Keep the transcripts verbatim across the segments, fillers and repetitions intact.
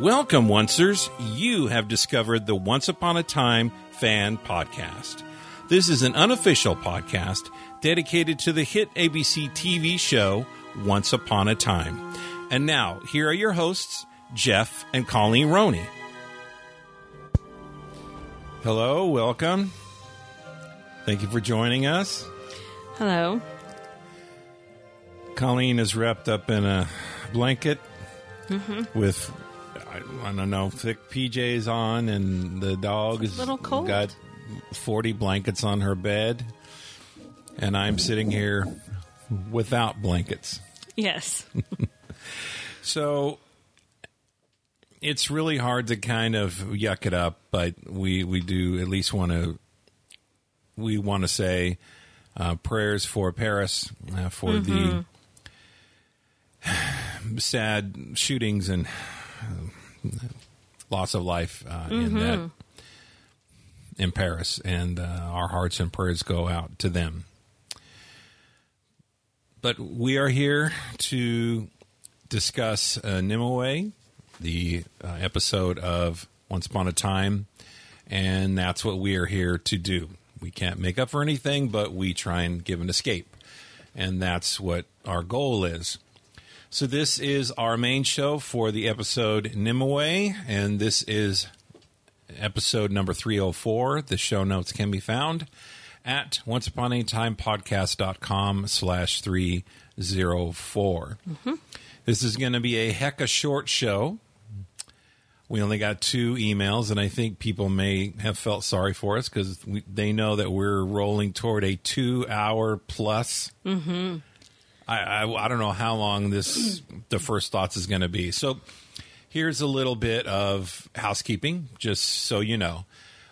Welcome, Oncers. You have discovered the Once Upon a Time fan podcast. This is an unofficial podcast dedicated to the hit A B C T V show Once Upon a Time. And now, here are your hosts, Jeff and Colleen Roney. Hello, welcome. Thank you for joining us. Hello. Colleen is wrapped up in a blanket mm-hmm. with... I don't know, thick P Js on, and the dog is little cold. Got forty blankets on her bed, and I'm sitting here without blankets. Yes. So it's really hard to kind of yuck it up, but we, we do at least want to we want to say uh, prayers for Paris uh, for mm-hmm. the sad shootings and loss of life uh, mm-hmm. in that in Paris, and uh, our hearts and prayers go out to them. But we are here to discuss uh, Nimue, the uh, episode of Once Upon a Time, and that's what we are here to do. We can't make up for anything, but we try and give an escape, and that's what our goal is. So this is our main show for the episode Nimue, and this is episode number three oh four. The show notes can be found at onceuponatimepodcast.com slash 304. Mm-hmm. This is going to be a hecka short show. We only got two emails, and I think people may have felt sorry for us because they know that we're rolling toward a two-hour plus mm-hmm. I, I, I don't know how long this the first thoughts is going to be. So here's a little bit of housekeeping, just so you know.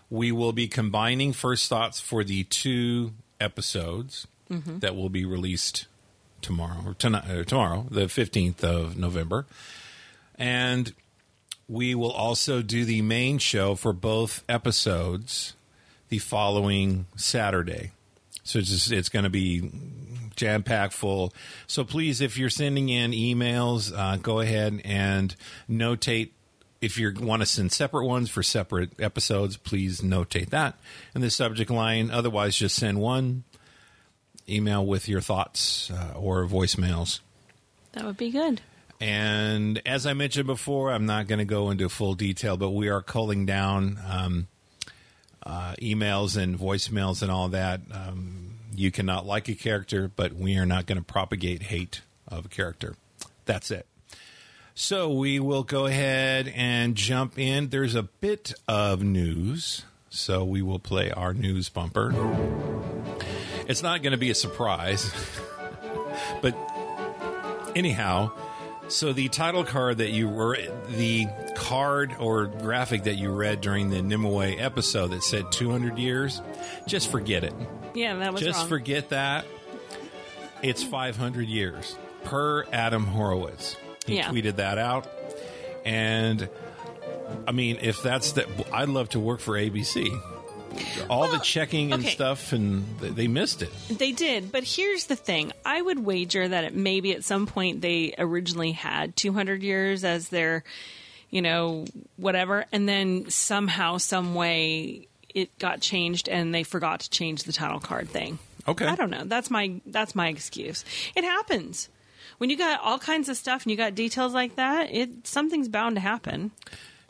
We will be combining first thoughts for the two episodes mm-hmm. that will be released tomorrow, or tonight, or tomorrow, the fifteenth of November. And we will also do the main show for both episodes the following Saturday. So it's, just, it's going to be jam-packed full. So please, if you're sending in emails, uh, go ahead and notate. If you want to send separate ones for separate episodes, please notate that in the subject line. Otherwise, just send one email with your thoughts uh, or voicemails. That would be good. And as I mentioned before, I'm not going to go into full detail, but we are culling down um, uh, emails and voicemails and all that. Um You cannot like a character, but we are not going to propagate hate of a character. That's it. So we will go ahead and jump in. There's a bit of news, so we will play our news bumper. It's not going to be a surprise, but anyhow, so the title card that you were, the card or graphic that you read during the Nimue episode that said two hundred years, just forget it. Yeah, that was Just wrong. forget that. It's five hundred years, per Adam Horowitz. He yeah. tweeted that out. And, I mean, if that's the... I'd love to work for A B C. All well, the checking and okay. stuff, and they missed it. They did, but here's the thing. I would wager that it, maybe at some point they originally had two hundred years as their, you know, whatever, and then somehow, some way... it got changed, and they forgot to change the title card thing. Okay. I don't know. That's my that's my excuse. It happens. When you got all kinds of stuff and you got details like that, it something's bound to happen.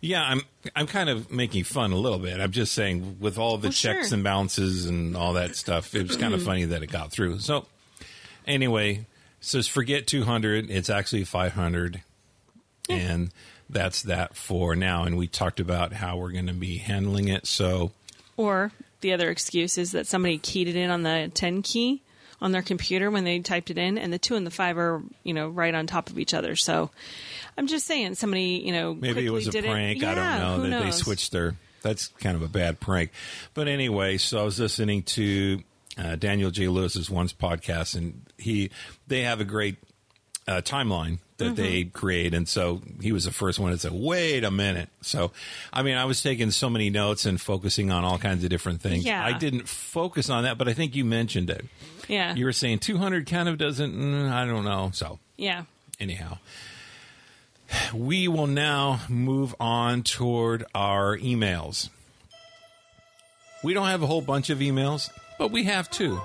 Yeah, I'm I'm kind of making fun a little bit. I'm just saying with all the well, checks sure. and balances and all that stuff, it was kind of funny that it got through. So anyway, so forget two hundred. It's actually five hundred. Yeah. And that's that for now. And we talked about how we're going to be handling it. So... Or the other excuse is that somebody keyed it in on the ten key on their computer when they typed it in, and the two and the five are, you know, right on top of each other. So I'm just saying somebody, you know, maybe it was a prank. Yeah, I don't know that they switched their. That's kind of a bad prank. But anyway, so I was listening to uh, Daniel J. Lewis's Once podcast, and he they have a great uh, timeline that mm-hmm. they create. And so he was the first one that said, wait a minute. So, I mean, I was taking so many notes and focusing on all kinds of different things. Yeah. I didn't focus on that, but I think you mentioned it. Yeah. You were saying two hundred kind of doesn't, I don't know. So, yeah. Anyhow, we will now move on toward our emails. We don't have a whole bunch of emails, but we have two.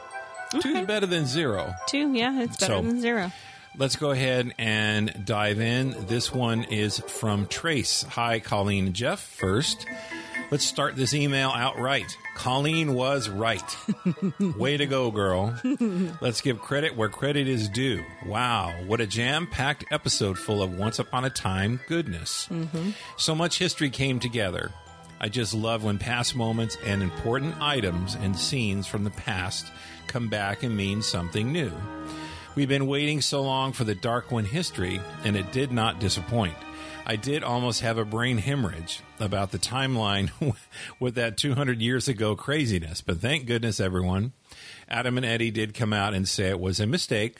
Okay. Two is better than zero. Two, yeah, it's better so, than zero. Let's go ahead and dive in. This one is from Trace. Hi, Colleen and Jeff. First, let's start this email outright. Colleen was right. Way to go, girl. Let's give credit where credit is due. Wow, what a jam-packed episode full of Once Upon a Time goodness. Mm-hmm. So much history came together. I just love when past moments and important items and scenes from the past come back and mean something new. We've been waiting so long for the Dark One history, and it did not disappoint. I did almost have a brain hemorrhage about the timeline with that two hundred years ago craziness, but thank goodness, everyone. Adam and Eddie did come out and say it was a mistake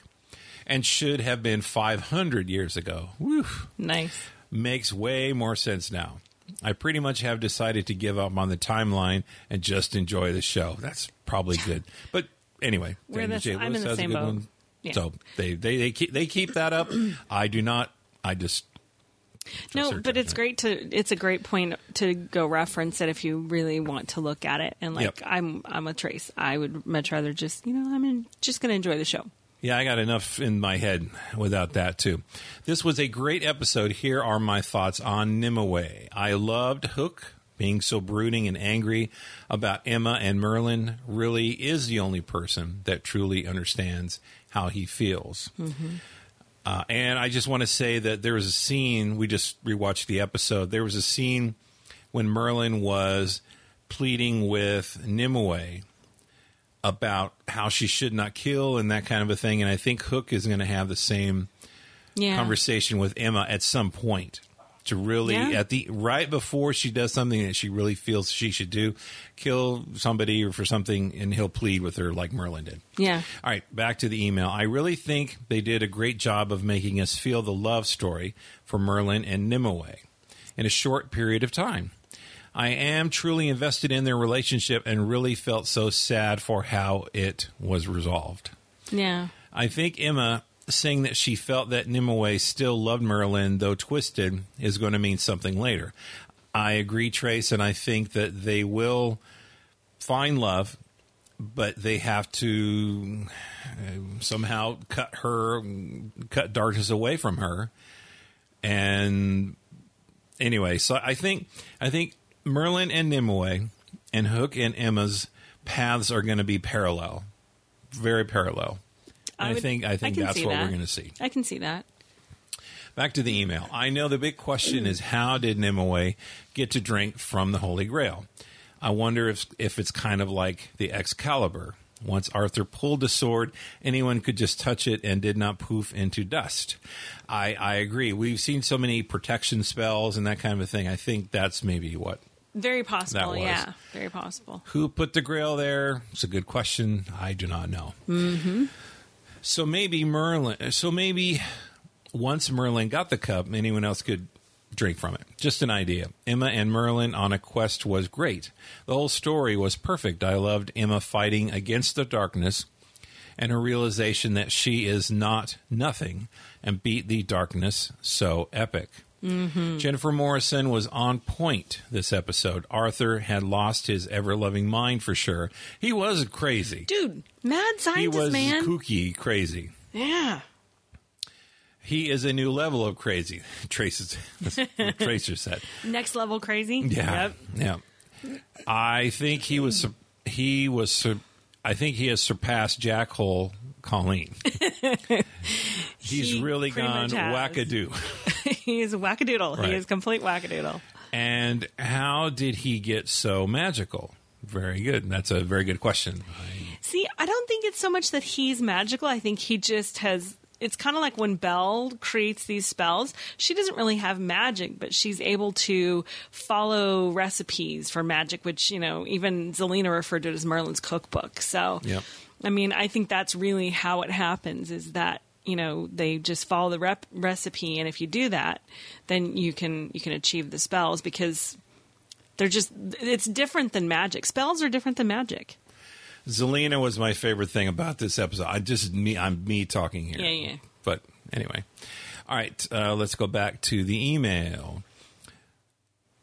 and should have been five hundred years ago. Woo. Nice. Makes way more sense now. I pretty much have decided to give up on the timeline and just enjoy the show. That's probably good. But anyway, We're the, I'm in the same boat. Yeah. So they, they, they, keep, they keep that up. I do not. I just... No, but it's great to it's a great point to go reference it if you really want to look at it. And like yep. I'm I'm a Trace. I would much rather just, you know, I'm in, just going to enjoy the show. Yeah, I got enough in my head without that too. This was a great episode. Here are my thoughts on Nimue. I loved Hook being so brooding and angry about Emma, and Merlin really is the only person that truly understands how he feels. Mm-hmm. Uh, and I just want to say that there was a scene, we just rewatched the episode, there was a scene when Merlin was pleading with Nimue about how she should not kill and that kind of a thing. And I think Hook is going to have the same yeah. conversation with Emma at some point to really, yeah. at the right before she does something that she really feels she should do, kill somebody or for something, and he'll plead with her like Merlin did. Yeah. All right, back to the email. I really think they did a great job of making us feel the love story for Merlin and Nimue in a short period of time. I am truly invested in their relationship and really felt so sad for how it was resolved. Yeah. I think Emma saying that she felt that Nimue still loved Merlin, though twisted, is going to mean something later. I agree, Trace, and I think that they will find love, but they have to somehow cut her, cut darkness away from her. And anyway, so I think I think Merlin and Nimue and Hook and Emma's paths are going to be parallel, very parallel. I, would, I think I think I that's what that. we're going to see. I can see that. Back to the email. I know the big question is, how did Nimue get to drink from the Holy Grail? I wonder if if it's kind of like the Excalibur. Once Arthur pulled the sword, anyone could just touch it and did not poof into dust. I, I agree. We've seen so many protection spells and that kind of a thing. I think that's maybe what. Very possible, yeah. Very possible. Who put the Grail there? It's a good question. I do not know. Mm-hmm. So maybe Merlin, so maybe once Merlin got the cup, anyone else could drink from it. Just an idea. Emma and Merlin on a quest was great. The whole story was perfect. I loved Emma fighting against the darkness and her realization that she is not nothing and beat the darkness. So epic. Mm-hmm. Jennifer Morrison was on point this episode. Arthur had lost his ever-loving mind for sure. He was crazy. Dude, mad scientist, man. He was kooky crazy. Yeah. He is a new level of crazy. Traces, Tracer said. Next level crazy? Yeah. Yep. Yeah. I think he was, he was, I think he has surpassed Jackhole Colleen. He's he really gone wackadoo. He is wackadoodle. Right. He is complete wackadoodle. And how did he get so magical? Very good. That's a very good question. I... See, I don't think it's so much that he's magical. I think he just has... It's kind of like when Belle creates these spells. She doesn't really have magic, but she's able to follow recipes for magic, which, you know, even Zelena referred to it as Merlin's cookbook. So, yep. I mean, I think that's really how it happens, is that, you know, they just follow the rep- recipe, and if you do that, then you can you can achieve the spells, because they're just it's different than magic. Spells are different than magic. Zelena was my favorite thing about this episode. I just me I'm me talking here. Yeah, yeah. But anyway, All right, uh, let's go back to the email.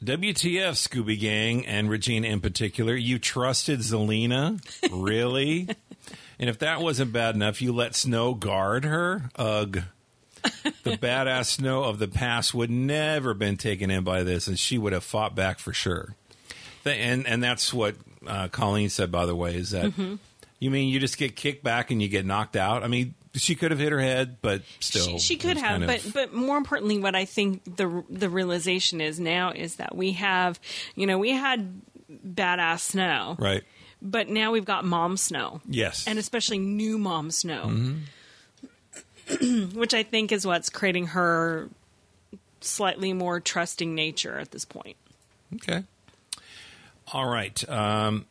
W T F, Scooby Gang, and Regina in particular, you trusted Zelena? Really? And if that wasn't bad enough, you let Snow guard her? Ugh. The badass Snow of the past would never have been taken in by this, and she would have fought back for sure. And and that's what uh, Colleen said, by the way, is that, mm-hmm. you mean you just get kicked back and you get knocked out? I mean, she could have hit her head, but still. She, she could have, kind of... but but more importantly, what I think the the realization is now is that we have, you know, we had badass Snow. Right. But now we've got Mom Snow. Yes. And especially new Mom Snow. Mm-hmm. Which I think is what's creating her slightly more trusting nature at this point. Okay. All right. Um,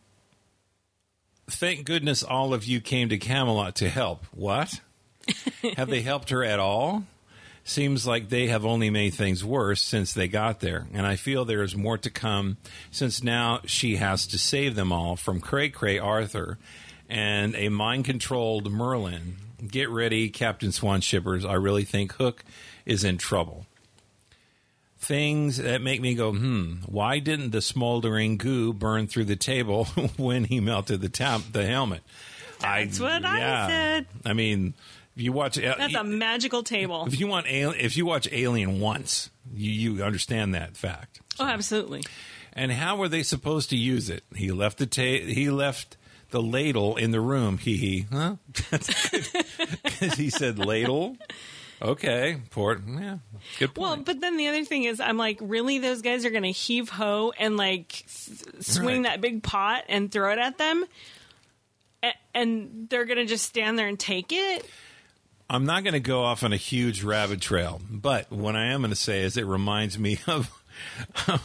thank goodness all of you came to Camelot to help. What? Have they helped her at all? Seems like they have only made things worse since they got there. And I feel there is more to come since now she has to save them all from Cray Cray Arthur and a mind-controlled Merlin. Get ready, Captain Swan Shippers. I really think Hook is in trouble. Things that make me go, hmm, why didn't the smoldering goo burn through the table when he melted the top, the helmet? That's I, what yeah. I said. I mean, if you watch... That's uh, a magical table. If you want, if you watch Alien once, you, you understand that fact. So. Oh, absolutely. And how were they supposed to use it? He left the ta- He left... the ladle in the room, hee hee, huh? Because he said ladle. Okay, important. Yeah, good point. Well, but then the other thing is, I'm like, really, those guys are going to heave ho and like th- swing right. that big pot and throw it at them, a- and they're going to just stand there and take it. I'm not going to go off on a huge rabbit trail, but what I am going to say is, it reminds me of,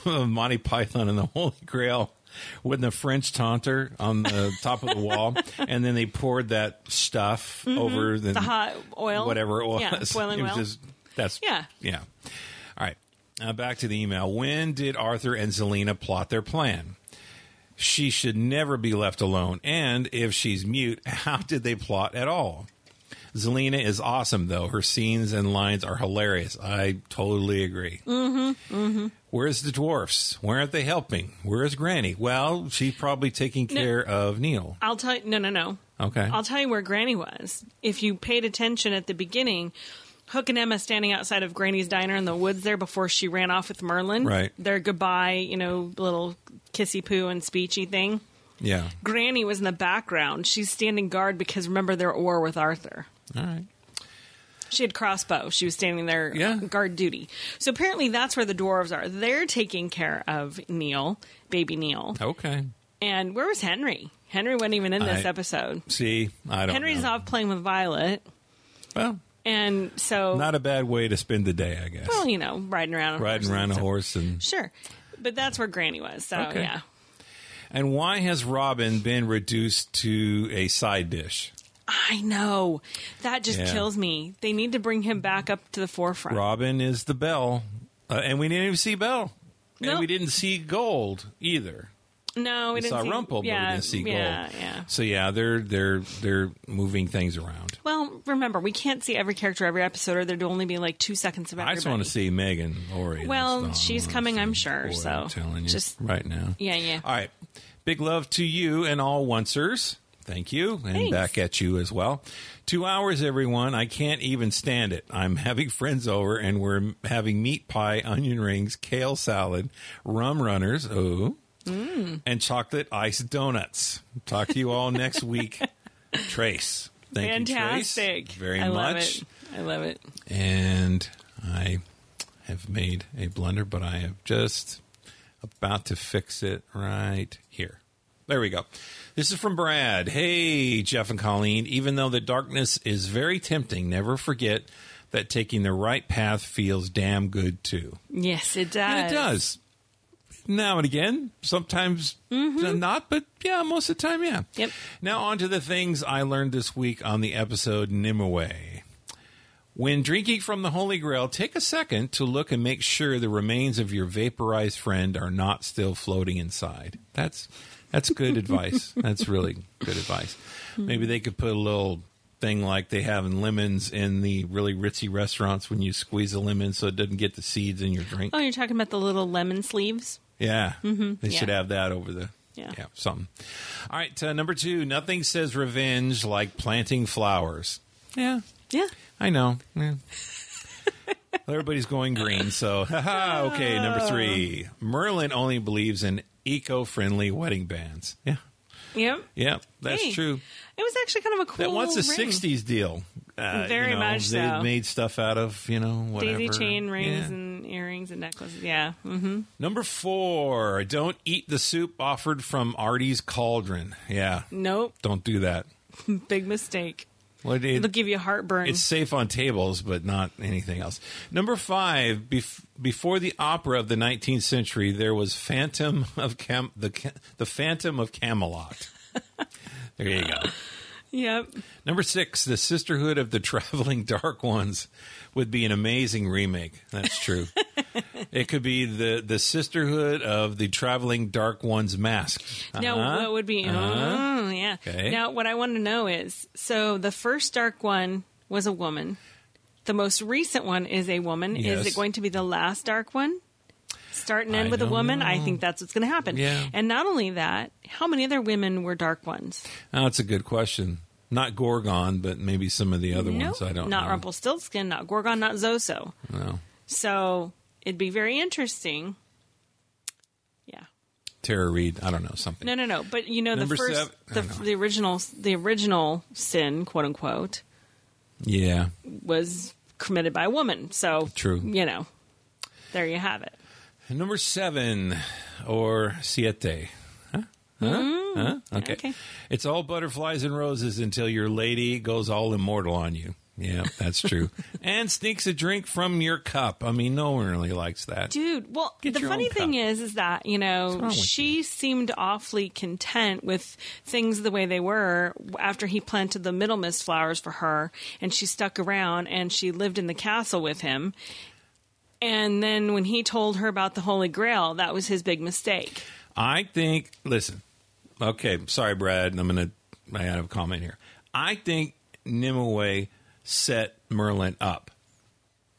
of Monty Python and the Holy Grail. With the French taunter on the top of the wall, and then they poured that stuff mm-hmm. over the, the hot oil, whatever it was. Yeah, boiling it was oil. Just, that's yeah, yeah. All right, uh, back to the email. When did Arthur and Zelena plot their plan? She should never be left alone, and if she's mute, how did they plot at all? Zelena is awesome, though. Her scenes and lines are hilarious. I totally agree. Mm-hmm. Mm-hmm. Where's the dwarfs? Where aren't they helping? Where's Granny? Well, she's probably taking care no, of Neil. I'll tell you. No, no, no. Okay. I'll tell you where Granny was. If you paid attention at the beginning, Hook and Emma standing outside of Granny's diner in the woods there before she ran off with Merlin. Right. Their goodbye, you know, little kissy poo and speechy thing. Yeah. Granny was in the background. She's standing guard because, remember, they're at war with Arthur. All right. She had crossbow. She was standing there yeah. guard duty. So apparently that's where the dwarves are. They're taking care of Neil, baby Neil. Okay. And where was Henry? Henry wasn't even in this I, episode. See, I don't Henry's know. Henry's off playing with Violet. Well. And so. Not a bad way to spend the day, I guess. Well, you know, riding around a riding horse. Riding around and a horse. and Sure. But that's where Granny was. So, okay. yeah. And why has Robin been reduced to a side dish? I know. That just yeah. kills me. They need to bring him back up to the forefront. Robin is the Belle. Uh, and we didn't even see Belle. Nope. And we didn't see Gold either. No, we, we didn't saw see... Rumple, yeah, but we didn't see Gold. Yeah, yeah. So, yeah, they're, they're, they're moving things around. Well, remember, we can't see every character every episode, or there'd only be like two seconds of everybody. I just want to see Megan Laurie. Well, she's coming, I'm sure. Boy, so I'm telling you just, right now. Yeah, yeah. All right. Big love to you and all Oncers. Thank you. And Thanks. Back at you as well. Two hours, everyone. I can't even stand it. I'm having friends over, and we're having meat pie, onion rings, kale salad, rum runners, ooh, mm. and chocolate iced donuts. Talk to you all next week. Trace. Thank Fantastic. you, Trace. Very I much. Love it. I love it. And I have made a blunder, but I have just about to fix it right here. There we go. This is from Brad. Hey, Jeff and Colleen. Even though the darkness is very tempting, never forget that taking the right path feels damn good, too. Yes, it does. And it does. Now and again. Sometimes mm-hmm. not, but yeah, most of the time, yeah. Yep. Now on to the things I learned this week on the episode Nimue. When drinking from the Holy Grail, take a second to look and make sure the remains of your vaporized friend are not still floating inside. That's... That's good advice. That's really good advice. Maybe they could put a little thing like they have in lemons in the really ritzy restaurants when you squeeze a lemon so it doesn't get the seeds in your drink. Oh, you're talking about the little lemon sleeves? Yeah. Mm-hmm. They yeah. should have that over the... Yeah. yeah, something. All right, uh, number two, nothing says revenge like planting flowers. Yeah. Yeah. I know. Yeah. Everybody's going green, so. Haha, okay, number three, Merlin only believes in eco-friendly wedding bands. Yeah. Yep. Yeah, that's hey, true. It was actually kind of a cool that once a ring. sixties deal. Uh, Very you know, much so. They made stuff out of, you know, whatever. Daisy chain rings yeah. and earrings and necklaces. Yeah. Mm-hmm. Number four, don't eat the soup offered from Artie's cauldron. Yeah. Nope. Don't do that. Big mistake. Well, it, It'll give you heartburn. It's safe on tables, but not anything else. Number five, bef- before the opera of the nineteenth century, there was Phantom of Cam- the Ca- the Phantom of Camelot. There you go. Yep. Number six, the Sisterhood of the Traveling Dark Ones would be an amazing remake. That's true. It could be the, the Sisterhood of the Traveling Dark Ones Mask. Uh-huh. Now, what would be... Uh-huh. Oh, yeah. Okay. Now, what I want to know is, so the first Dark One was a woman. The most recent one is a woman. Yes. Is it going to be the last Dark One? Start and end I with a woman? Know. I think that's what's going to happen. Yeah. And not only that, how many other women were Dark Ones? Oh, that's a good question. Not Gorgon, but maybe some of the other nope, ones. I don't not know. Not Rumpelstiltskin, not Gorgon, not Zoso. No. So... It'd be very interesting. Yeah. Tara Reid, I don't know, something. No, no, no. But you know, Number the first, seven, the, the original, the original sin, quote unquote. Yeah. Was committed by a woman. So, true. You know, there you have it. Number seven or siete. Huh? Huh? Mm-hmm. Huh? Okay. okay. It's all butterflies and roses until your lady goes all immortal on you. Yeah, that's true. And sneaks a drink from your cup. I mean, no one really likes that. Dude, well, Get the funny thing is, is that, you know, she you? seemed awfully content with things the way they were after he planted the middle mist flowers for her. And she stuck around and she lived in the castle with him. And then when he told her about the Holy Grail, that was his big mistake. I think, listen, okay, sorry, Brad. I'm going to, I have a comment here. I think Nimue... set Merlin up.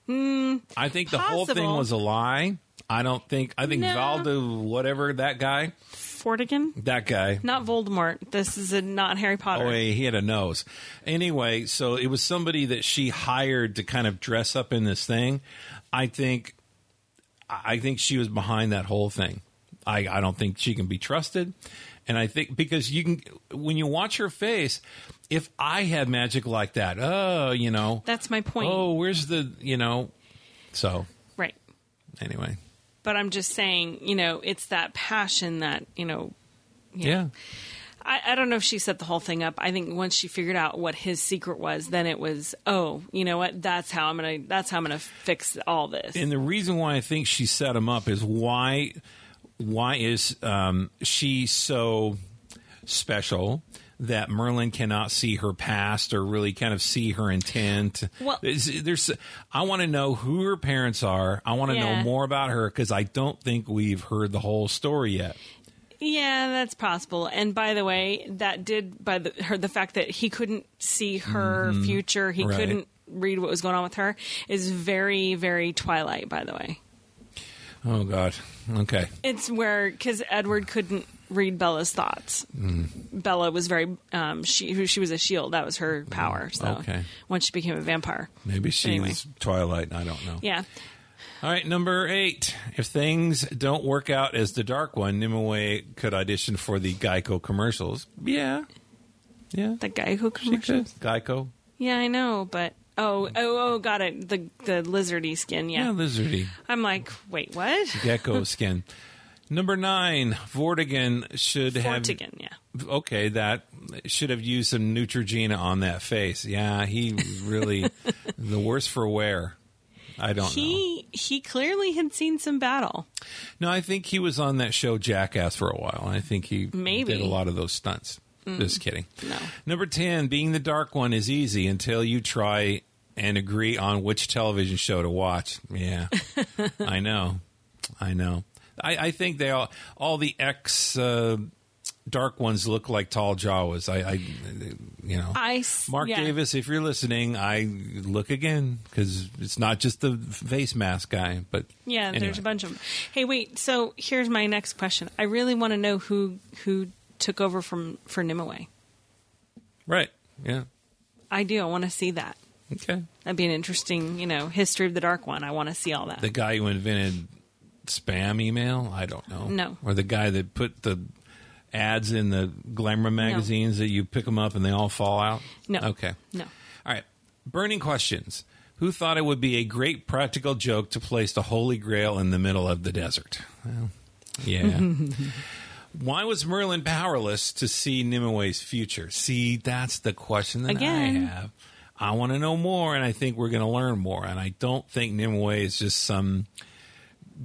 Mm, I think the possible. whole thing was a lie. I don't think... I think no. Valdo, whatever, that guy... Vortigern? That guy. Not Voldemort. This is a, not Harry Potter. Oh, he had a nose. Anyway, so it was somebody that she hired to kind of dress up in this thing. I think... I think she was behind that whole thing. I, I don't think she can be trusted. And I think... Because you can... When you watch her face... If I had magic like that, oh, you know. That's my point. Oh, where's the, you know. So. Right. Anyway. But I'm just saying, you know, it's that passion that, you know. You yeah. Know. I, I don't know if she set the whole thing up. I think once she figured out what his secret was, then it was, oh, you know what? That's how I'm going to, that's how I'm going to fix all this. And the reason why I think she set him up is why, why is um, she so special that Merlin cannot see her past or really kind of see her intent. Well, there's, there's I want to know who her parents are. I want to yeah. know more about her because I don't think we've heard the whole story yet. Yeah, that's possible. And by the way, that did by the, her, the fact that he couldn't see her mm-hmm. future. He right. couldn't read what was going on with her is very, very Twilight, by the way. Oh, God. Okay. It's where, because Edward couldn't read Bella's thoughts. Mm. Bella was very, um, she she was a shield. That was her power. So okay. Once she became a vampire. Maybe she anyway. was Twilight, I don't know. Yeah. All right, number eight. If things don't work out as the Dark One, Nimue could audition for the Geico commercials. Yeah. Yeah. The Geico commercials? Geico. Yeah, I know, but. Oh, oh, oh, got it. The the lizardy skin, yeah. Yeah, lizardy. I'm like, wait, what? Gecko skin. Number nine, Vortigern should Vortigern, have... Vortigern, yeah. Okay, that should have used some Neutrogena on that face. Yeah, he really... the worse for wear. I don't he, know. He clearly had seen some battle. No, I think he was on that show Jackass for a while. I think he Maybe. did a lot of those stunts. Mm. Just kidding. No. Number ten, being the Dark One is easy until you try... and agree on which television show to watch. Yeah, I know. I know. I, I think they all, all the ex uh, dark ones look like tall Jawas. I, I you know, I, Mark yeah. Davis, if you're listening, I look again because it's not just the face mask guy. But yeah, anyway. There's a bunch of them. Hey, wait. So here's my next question. I really want to know who who took over from for Nimue. Right. Yeah. I do. I want to see that. Okay. That'd be an interesting, you know, history of the dark one. I want to see all that. The guy who invented spam email? I don't know. No. Or the guy that put the ads in the glamour magazines no. that you pick them up and they all fall out? No. Okay. No. All right. Burning questions. Who thought it would be a great practical joke to place the Holy Grail in the middle of the desert? Well, yeah. Why was Merlin powerless to see Nimue's future? See, that's the question that Again. I have. I want to know more, and I think we're going to learn more. And I don't think Nimue is just some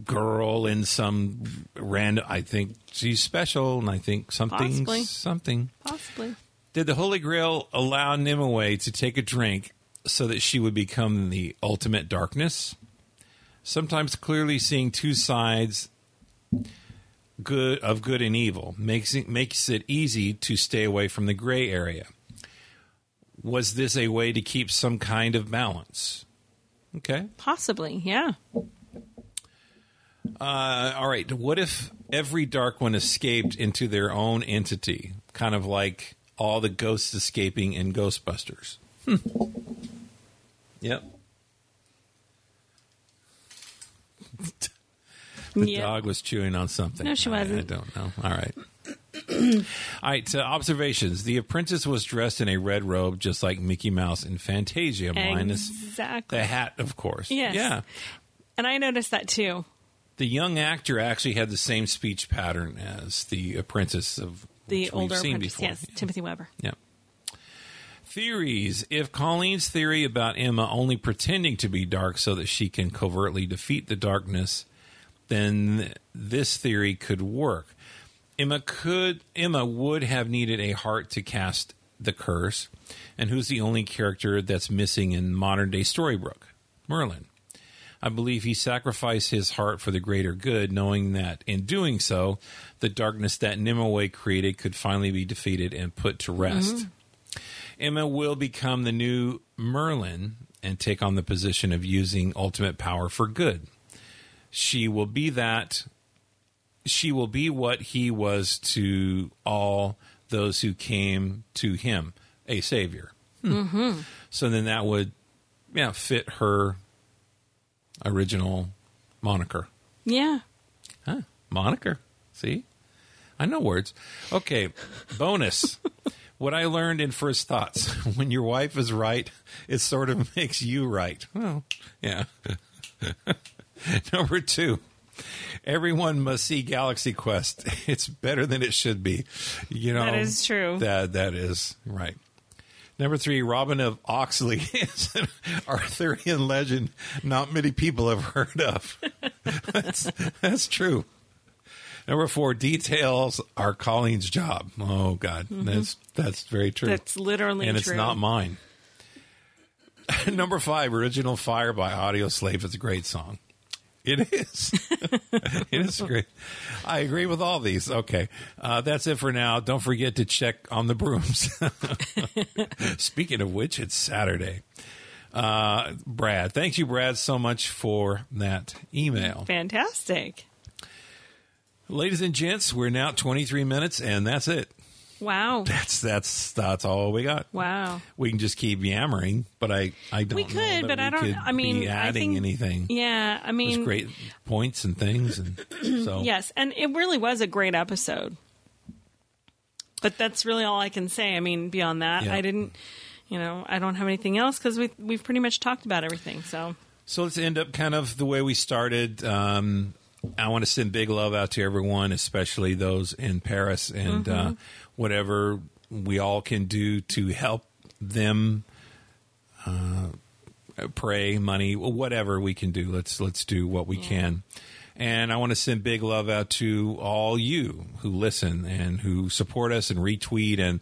girl in some random... I think she's special, and I think something... Possibly. Something. Possibly. Did the Holy Grail allow Nimue to take a drink so that she would become the ultimate darkness? Sometimes clearly seeing two sides good of good and evil makes it, makes it easy to stay away from the gray area. Was this a way to keep some kind of balance? Okay. Possibly, yeah. Uh, all right. What if every dark one escaped into their own entity? Kind of like all the ghosts escaping in Ghostbusters. Hmm. Yep. The yep. dog was chewing on something. No, she wasn't. I, I don't know. All right. All right, uh, observations. The apprentice was dressed in a red robe, just like Mickey Mouse in Fantasia, exactly. minus the hat, of course. Yes. Yeah. And I noticed that, too. The young actor actually had the same speech pattern as the apprentice of the older we've seen apprentice, before. Yes, yeah. Timothy Weber. Yeah. Theories. If Colleen's theory about Emma only pretending to be dark so that she can covertly defeat the darkness, then this theory could work. Emma could Emma would have needed a heart to cast the curse, and who's the only character that's missing in modern-day Storybrooke? Merlin. I believe he sacrificed his heart for the greater good, knowing that in doing so, the darkness that Nimue created could finally be defeated and put to rest. Mm-hmm. Emma will become the new Merlin and take on the position of using ultimate power for good. She will be that... She will be what he was to all those who came to him, a savior. Hmm. Mm-hmm. So then that would yeah, fit her original moniker. Yeah. Huh? Moniker. See? I know words. Okay. Bonus. What I learned in First Thoughts. When your wife is right, it sort of makes you right. Well, yeah. Number two. Everyone must see Galaxy Quest. It's better than it should be. You know, that is true. That that is right. Number three, Robin of Oxley is an Arthurian legend not many people have heard of. That's that's true. Number four, details are Colleen's job. Oh God, mm-hmm. that's that's very true. That's literally and true. And it's not mine. Number five, Original Fire by Audioslave. It's a great song. It is. It is great. I agree with all these. Okay. Uh, that's it for now. Don't forget to check on the brooms. Speaking of which, it's Saturday. Uh, Brad, thank you, Brad, so much for that email. Fantastic. Ladies and gents, we're now at twenty-three minutes, and that's it. Wow. That's that's that's all we got. Wow. We can just keep yammering, but I, I don't we could, know that but we I don't, could I mean, be adding I think, anything. Yeah, I mean. There's great points and things. And so. Yes, and it really was a great episode. But that's really all I can say. I mean, beyond that, yeah. I didn't, you know, I don't have anything else because we, we've pretty much talked about everything. So So let's end up kind of the way we started. Um, I want to send big love out to everyone, especially those in Paris and mm-hmm. uh, whatever we all can do to help them uh, pray, money, whatever we can do. Let's let's do what we yeah. can. And I want to send big love out to all you who listen and who support us and retweet and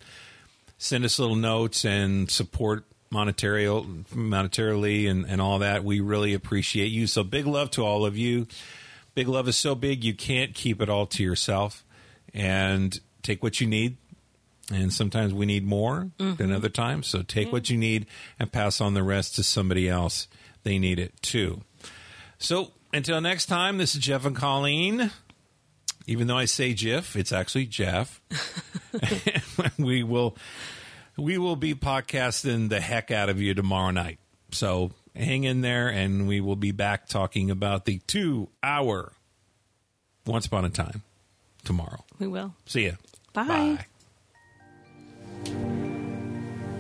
send us little notes and support monetary, monetarily and, and all that. We really appreciate you. So big love to all of you. Big love is so big you can't keep it all to yourself. And take what you need. And sometimes we need more mm-hmm. than other times. So take mm-hmm. what you need and pass on the rest to somebody else. They need it too. So until next time, this is Jeff and Colleen. Even though I say Jeff, it's actually Jeff. we will we will be podcasting the heck out of you tomorrow night. So hang in there, and we will be back talking about the two-hour Once Upon a Time tomorrow. We will. See ya. Bye. Bye.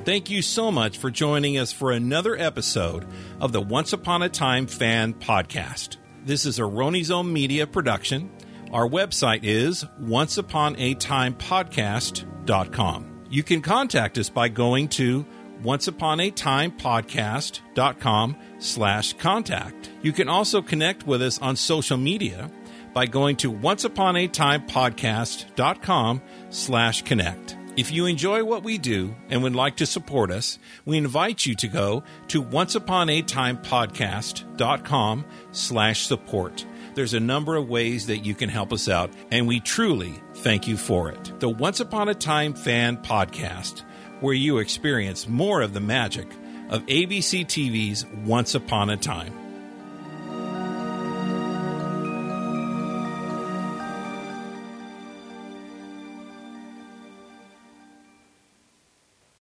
Thank you so much for joining us for another episode of the Once Upon a Time Fan Podcast. This is a Roney's Own Media production. Our website is once upon a time podcast dot com. You can contact us by going to once upon a time podcast dot com slash contact. You can also connect with us on social media by going to once upon a time podcast dot com slash connect. If you enjoy what we do and would like to support us, we invite you to go to once upon a time podcast dot com slash support. There's a number of ways that you can help us out, and we truly thank you for it. The Once Upon a Time Fan Podcast, where you experience more of the magic of A B C T V's Once Upon a Time.